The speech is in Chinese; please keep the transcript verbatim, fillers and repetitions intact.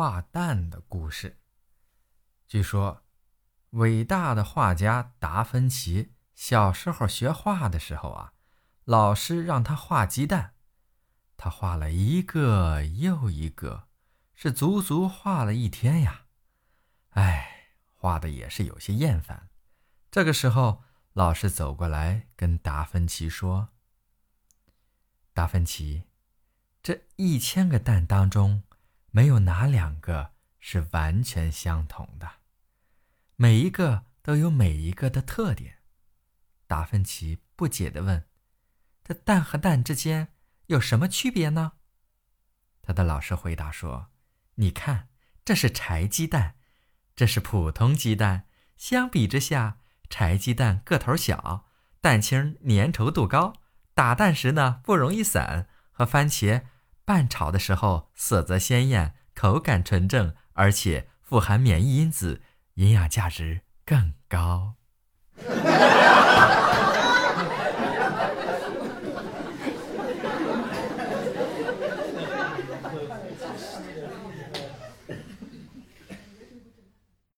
画蛋的故事。据说，伟大的画家达芬奇小时候学画的时候啊，老师让他画鸡蛋，他画了一个又一个，是足足画了一天呀。哎，画的也是有些厌烦。这个时候，老师走过来跟达芬奇说：“达芬奇，这一千个蛋当中，没有哪两个是完全相同的，每一个都有每一个的特点。”达芬奇不解地问：“这蛋和蛋之间有什么区别呢？”他的老师回答说：“你看，这是柴鸡蛋，这是普通鸡蛋。相比之下，柴鸡蛋个头小，蛋清粘稠度高，打蛋时呢不容易散，和番茄拌炒的时候色泽鲜艳，口感纯正，而且富含免疫因子，营养价值更高。”